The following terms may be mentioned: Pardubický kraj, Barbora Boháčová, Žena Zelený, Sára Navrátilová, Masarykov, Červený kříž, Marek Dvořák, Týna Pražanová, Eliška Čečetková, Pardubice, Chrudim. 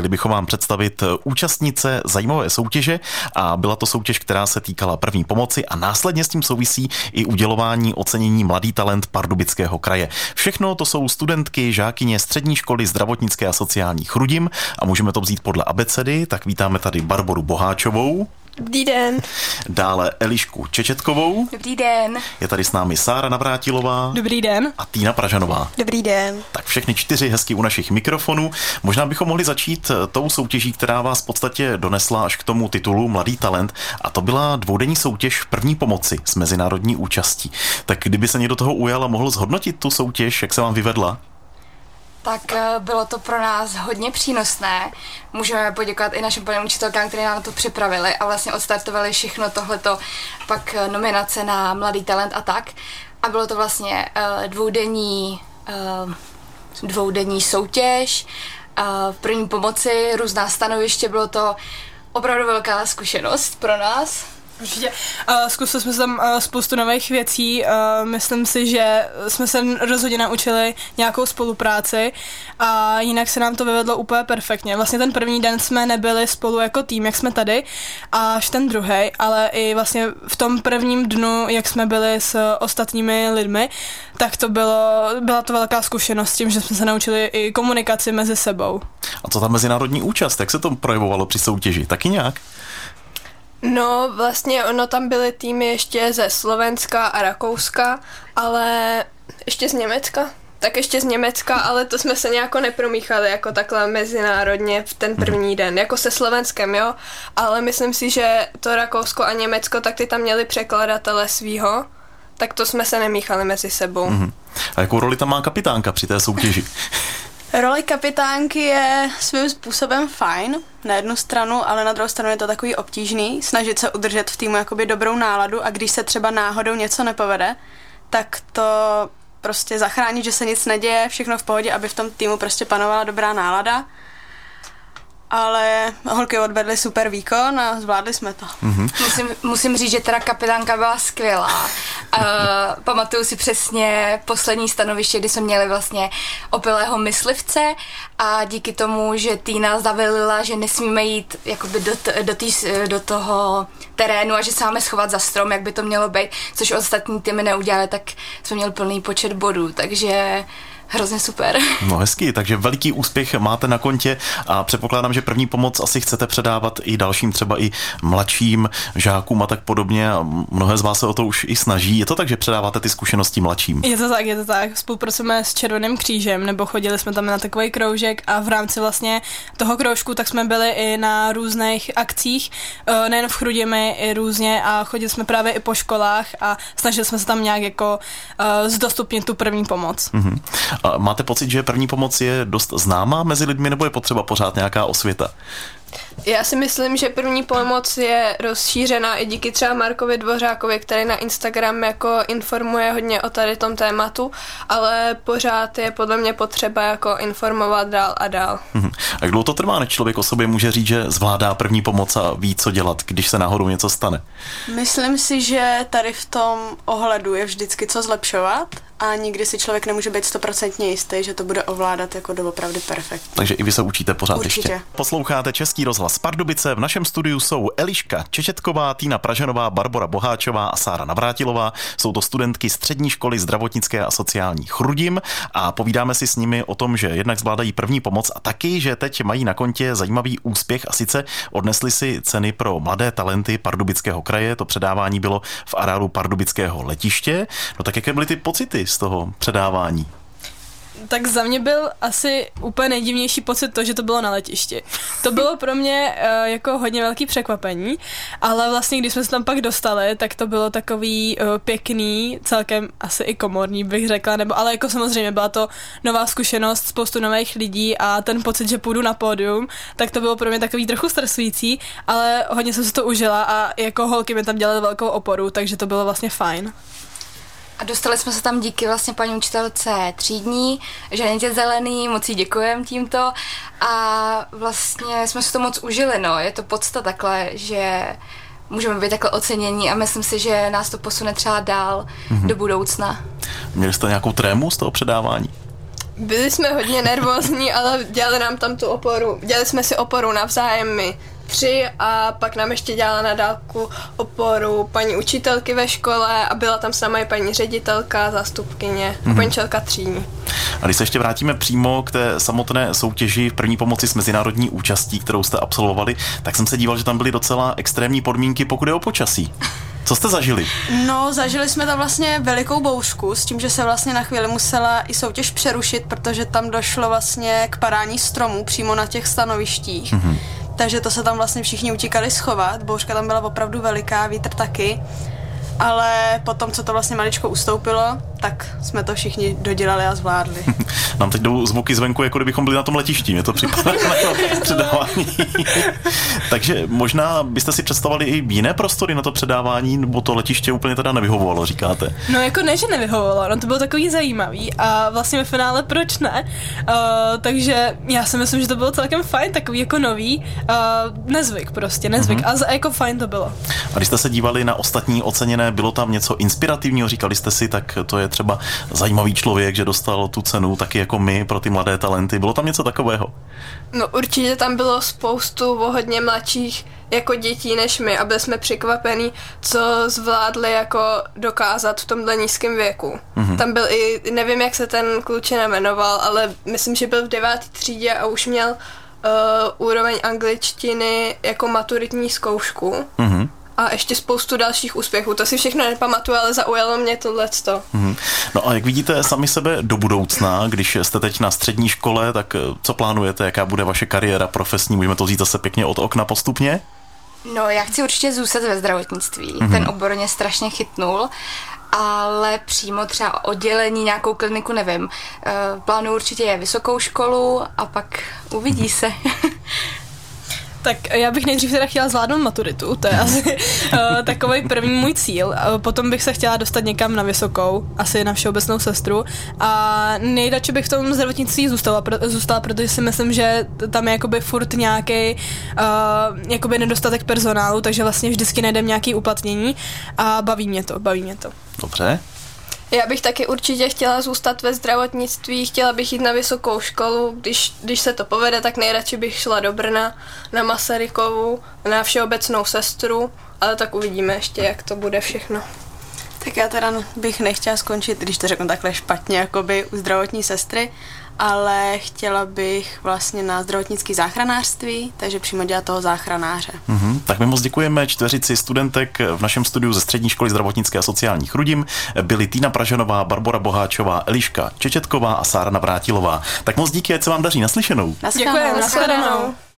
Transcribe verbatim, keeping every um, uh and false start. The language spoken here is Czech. Chtěli bychom vám představit účastnice zajímavé soutěže a byla to soutěž, která se týkala první pomoci a následně s tím souvisí i udělování ocenění Mladý talent Pardubického kraje. Všechno to jsou studentky, žákyně Střední školy zdravotnické a sociální Chrudim a můžeme to vzít podle abecedy, tak vítáme tady Barboru Boháčovou. Dobrý den. Dále Elišku Čečetkovou. Dobrý den. Je tady s námi Sára Navrátilová. Dobrý den. A Týna Pražanová. Dobrý den. Tak všechny čtyři hezky u našich mikrofonů. Možná bychom mohli začít tou soutěží, která vás v podstatě donesla až k tomu titulu Mladý talent, a to byla dvoudenní soutěž první pomoci s mezinárodní účastí. Tak kdyby se někdo toho ujal a mohl zhodnotit tu soutěž, jak se vám vyvedla? Tak bylo to pro nás hodně přínosné. Můžeme poděkovat i našim panem učitelkám, které nám to připravili a vlastně odstartovali všechno tohleto, pak nominace na Mladý talent a tak. A bylo to vlastně dvoudenní, dvoudenní soutěž, v první pomoci, různá stanoviště, bylo to opravdu velká zkušenost pro nás. Určitě. Zkusili jsme tam spoustu nových věcí. Myslím si, že jsme se rozhodně naučili nějakou spolupráci a jinak se nám to vyvedlo úplně perfektně. Vlastně ten první den jsme nebyli spolu jako tým, jak jsme tady, až ten druhý, ale i vlastně v tom prvním dnu, jak jsme byli s ostatními lidmi, tak to bylo, byla to velká zkušenost tím, že jsme se naučili i komunikaci mezi sebou. A co ta mezinárodní účast, jak se to projevovalo při soutěži? Taky nějak? No, vlastně ono tam byly týmy ještě ze Slovenska a Rakouska, ale ještě z Německa. Tak ještě z Německa, ale to jsme se nějako nepromíchali jako takhle mezinárodně v ten první den, jako se Slovenskem, jo. Ale myslím si, že to Rakousko a Německo, tak ty tam měli překladatele svýho, tak to jsme se nemíchali mezi sebou. A jakou roli tam má kapitánka při té soutěži? Role kapitánky je svým způsobem fajn, na jednu stranu, ale na druhou stranu je to takový obtížný, snažit se udržet v týmu jakoby dobrou náladu a když se třeba náhodou něco nepovede, tak to prostě zachránit, že se nic neděje, všechno v pohodě, aby v tom týmu prostě panovala dobrá nálada. Ale holky odvedly super výkon a zvládli jsme to. Mm-hmm. Musím, musím říct, že teda kapitánka byla skvělá. Uh, pamatuju si přesně poslední stanoviště, kdy jsme měli vlastně opilého myslivce a díky tomu, že Týna zavelila, že nesmíme jít jakoby do, t- do, tý, do toho terénu a že se máme schovat za strom, jak by to mělo být, což ostatní týmy neudělali, tak jsme měli plný počet bodů, takže... Hrozně super. No hezky, takže veliký úspěch máte na kontě a předpokládám, že první pomoc asi chcete předávat i dalším, třeba i mladším žákům a tak podobně. A mnohé z vás se o to už i snaží. Je to tak, že předáváte ty zkušenosti mladším? Je to tak, je to tak. Spolupracujeme s Červeným křížem, nebo chodili jsme tam na takový kroužek a v rámci vlastně toho kroužku tak jsme byli i na různých akcích, nejen v Chrudimi, i různě a chodili jsme právě i po školách a snažili jsme se tam nějak jako zdostupnit tu první pomoc. Mm-hmm. A máte pocit, že první pomoc je dost známá mezi lidmi, nebo je potřeba pořád nějaká osvěta? Já si myslím, že první pomoc je rozšířená i díky třeba Markovi Dvořákovi, který na Instagram jako informuje hodně o tady tom tématu, ale pořád je podle mě potřeba jako informovat dál a dál. Hmm. A jak dlouho to trvá, než člověk o sobě může říct, že zvládá první pomoc a ví, co dělat, když se náhodou něco stane? Myslím si, že tady v tom ohledu je vždycky co zlepšovat a nikdy si člověk nemůže být stoprocentně jistý, že to bude ovládat jako doopravdy perfektně. Takže i vy se učíte pořád. Určitě. Ještě. Posloucháte Český rozhlas Pardubice. V našem studiu jsou Eliška Čečetková, Týna Pražanová, Barbora Boháčová a Sára Navrátilová. Jsou to studentky Střední školy zdravotnické a sociální Chrudim a povídáme si s nimi o tom, že jednak zvládají první pomoc a taky, že teď mají na kontě zajímavý úspěch a sice odnesli si ceny pro mladé talenty Pardubického kraje. To předávání bylo v areálu pardubického letiště. No tak jaké byly ty pocity z toho předávání? Tak za mě byl asi úplně nejdivnější pocit to, že to bylo na letišti. To bylo pro mě uh, jako hodně velký překvapení, ale vlastně když jsme se tam pak dostali, tak to bylo takový uh, pěkný, celkem asi i komorní bych řekla, nebo ale jako samozřejmě byla to nová zkušenost, spoustu nových lidí a ten pocit, že půjdu na pódium, tak to bylo pro mě takový trochu stresující, ale hodně jsem se to užila a jako holky mi tam dělaly velkou oporu, takže to bylo vlastně fajn. A dostali jsme se tam díky vlastně paní učitelce třídní, Ženě Zelený, moc jí děkujem tímto a vlastně jsme se to moc užili, no, je to podsta takhle, že můžeme být takhle ocenění a myslím si, že nás to posune třeba dál mm-hmm. do budoucna. Měli jste nějakou trému z toho předávání? Byli jsme hodně nervózní, ale dělali nám tam tu oporu. Dělali jsme si oporu navzájem my tři a pak nám ještě dělala na dálku oporu paní učitelky ve škole a byla tam sama i paní ředitelka, zástupkyně, mm-hmm. paní čelka třídní. A když se ještě vrátíme přímo k té samotné soutěži v první pomoci s mezinárodní účastí, kterou jste absolvovali, tak jsem se díval, že tam byly docela extrémní podmínky, pokud je o počasí. Co jste zažili? No, zažili jsme tam vlastně velikou bouřku, s tím, že se vlastně na chvíli musela i soutěž přerušit, protože tam došlo vlastně k padání stromů přímo na těch stanovištích. Mm-hmm. Takže to se tam vlastně všichni utíkali schovat, bouřka tam byla opravdu veliká, vítr taky, ale potom, co to vlastně maličko ustoupilo, tak jsme to všichni dodělali a zvládli. Nám teď jdou zvuky zvenku, jako kdybychom byli na tom letišti, mě to připadá na to předávání. Takže možná byste si představovali i jiné prostory na to předávání, nebo to letiště úplně teda nevyhovovalo, říkáte? No jako ne, že nevyhovovalo, no to bylo takový zajímavý a vlastně ve finále proč ne? Uh, takže já si myslím, že to bylo celkem fajn, takový jako nový, uh, nezvyk prostě, nezvyk, mm-hmm. a za jako fajn to bylo. A když jste se dívali na ostatní oceněné, bylo tam něco inspirativního, říkali jste si, tak to je třeba zajímavý člověk, že dostal tu cenu taky jako my pro ty mladé talenty. Bylo tam něco takového? No určitě tam bylo spoustu o hodně mladších jako dětí než my a byli jsme překvapení, co zvládli jako dokázat v tomhle nízkém věku. Mm-hmm. Tam byl i, nevím jak se ten klučina jmenoval, ale myslím, že byl v devátý třídě a už měl uh, úroveň angličtiny jako maturitní zkoušku. Mm-hmm. A ještě spoustu dalších úspěchů. To si všechno nepamatuju, ale zaujalo mě tohleto. Hmm. No a jak vidíte sami sebe do budoucna, když jste teď na střední škole, tak co plánujete, jaká bude vaše kariéra profesní? Můžeme to vzít zase pěkně od okna postupně? No, já chci určitě zůstat ve zdravotnictví. Hmm. Ten obor mě strašně chytnul, ale přímo třeba oddělení, nějakou kliniku, nevím. Plánuju určitě je vysokou školu a pak uvidí hmm. se. Tak já bych nejdřív teda chtěla zvládnout maturitu, to je asi uh, takový první můj cíl. Potom bych se chtěla dostat někam na vysokou, asi na všeobecnou sestru. A nejradši bych v tom zdravotnictví zůstala, pro, zůstala protože si myslím, že tam je jakoby furt nějaký uh, jakoby nedostatek personálu, takže vlastně vždycky najdem nějaké uplatnění a baví mě to, baví mě to. Dobře. Já bych taky určitě chtěla zůstat ve zdravotnictví, chtěla bych jít na vysokou školu, když, když se to povede, tak nejradši bych šla do Brna, na Masarykovu, na všeobecnou sestru, ale tak uvidíme ještě, jak to bude všechno. Tak já teda bych nechtěla skončit, když to řeknu takhle špatně, jakoby u zdravotní sestry, ale chtěla bych vlastně na zdravotnické záchranářství, takže přímo dělat toho záchranáře. Mm-hmm. Tak my moc děkujeme čtveřici studentek v našem studiu ze Střední školy zdravotnické a sociální Chrudim. Byly Týna Pražanová, Barbora Boháčová, Eliška Čečetková a Sára Navrátilová. Tak moc díky, ať se vám daří. Naslyšenou. Naslyšenou. Děkujeme. Naslyšenou.